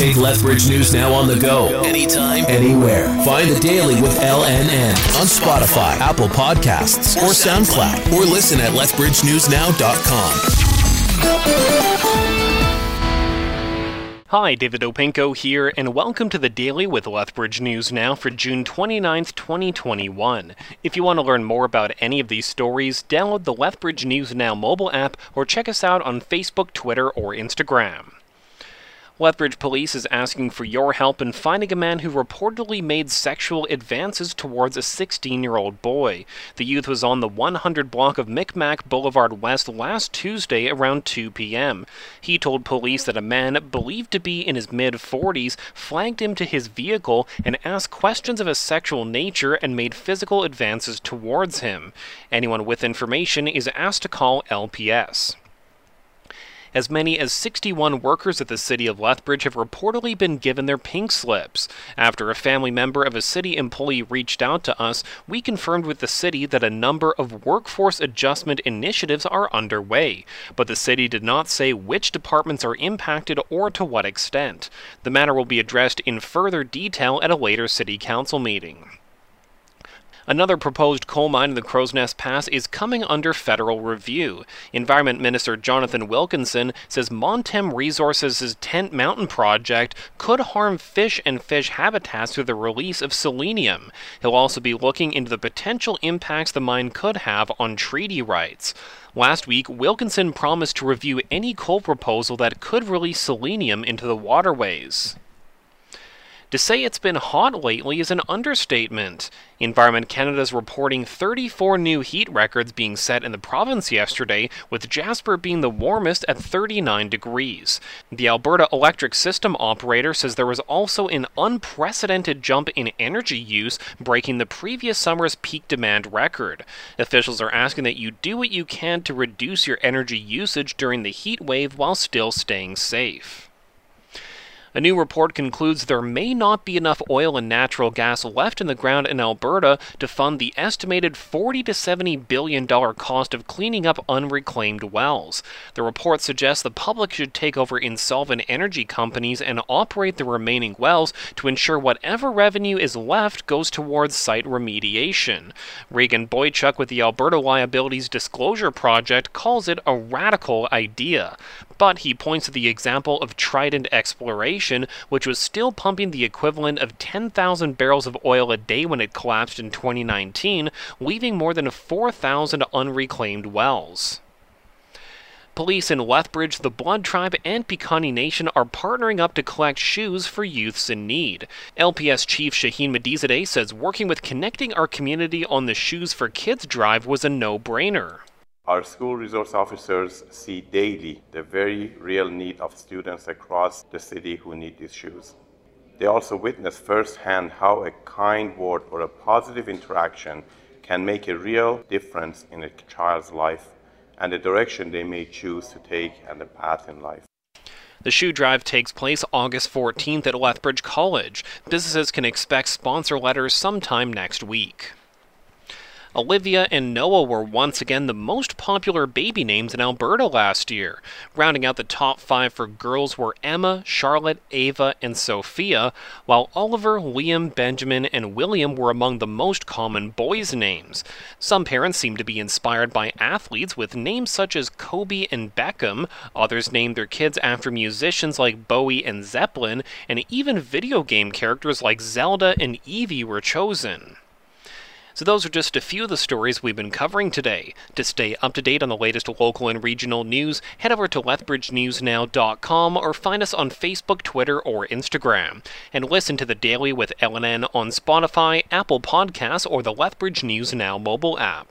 Take Lethbridge News Now on the go. Anytime, anywhere. Find The Daily with LNN on Spotify, Apple Podcasts, or SoundCloud. Or listen at lethbridgenewsnow.com. Hi, David Opinko here, and welcome to The Daily with Lethbridge News Now for June 29th, 2021. If you want to learn more about any of these stories, download the Lethbridge News Now mobile app or check us out on Facebook, Twitter, or Instagram. Lethbridge Police is asking for your help in finding a man who reportedly made sexual advances towards a 16-year-old boy. The youth was on the 100 block of Micmac Boulevard West last Tuesday around 2 p.m. He told police that a man believed to be in his mid-40s flagged him to his vehicle and asked questions of a sexual nature and made physical advances towards him. Anyone with information is asked to call LPS. As many as 61 workers at the City of Lethbridge have reportedly been given their pink slips. After a family member of a city employee reached out to us, we confirmed with the city that a number of workforce adjustment initiatives are underway, but the city did not say which departments are impacted or to what extent. The matter will be addressed in further detail at a later City Council meeting. Another proposed coal mine in the Crow's Nest Pass is coming under federal review. Environment Minister Jonathan Wilkinson says Montem Resources' Tent Mountain project could harm fish and fish habitats through the release of selenium. He'll also be looking into the potential impacts the mine could have on treaty rights. Last week, Wilkinson promised to review any coal proposal that could release selenium into the waterways. To say it's been hot lately is an understatement. Environment Canada's reporting 34 new heat records being set in the province yesterday, with Jasper being the warmest at 39 degrees. The Alberta Electric System Operator says there was also an unprecedented jump in energy use, breaking the previous summer's peak demand record. Officials are asking that you do what you can to reduce your energy usage during the heat wave while still staying safe. A new report concludes there may not be enough oil and natural gas left in the ground in Alberta to fund the estimated $40 to $70 billion cost of cleaning up unreclaimed wells. The report suggests the public should take over insolvent energy companies and operate the remaining wells to ensure whatever revenue is left goes towards site remediation. Reagan Boychuk with the Alberta Liabilities Disclosure Project calls it a radical idea, but he points to the example of Trident Exploration, which was still pumping the equivalent of 10,000 barrels of oil a day when it collapsed in 2019, leaving more than 4,000 unreclaimed wells. Police in Lethbridge, the Blood Tribe, and Piikani Nation are partnering up to collect shoes for youths in need. LPS Chief Shaheen Medizadeh says working with Connecting Our Community on the Shoes for Kids drive was a no-brainer. Our school resource officers see daily the very real need of students across the city who need these shoes. They also witness firsthand how a kind word or a positive interaction can make a real difference in a child's life and the direction they may choose to take and the path in life. The shoe drive takes place August 14th at Lethbridge College. Businesses can expect sponsor letters sometime next week. Olivia and Noah were once again the most popular baby names in Alberta last year. Rounding out the top 5 for girls were Emma, Charlotte, Ava, and Sophia, while Oliver, Liam, Benjamin, and William were among the most common boys' names. Some parents seem to be inspired by athletes with names such as Kobe and Beckham, others named their kids after musicians like Bowie and Zeppelin, and even video game characters like Zelda and Eevee were chosen. So those are just a few of the stories we've been covering today. To stay up to date on the latest local and regional news, head over to lethbridgenewsnow.com or find us on Facebook, Twitter, or Instagram. And listen to The Daily with LNN on Spotify, Apple Podcasts, or the Lethbridge News Now mobile app.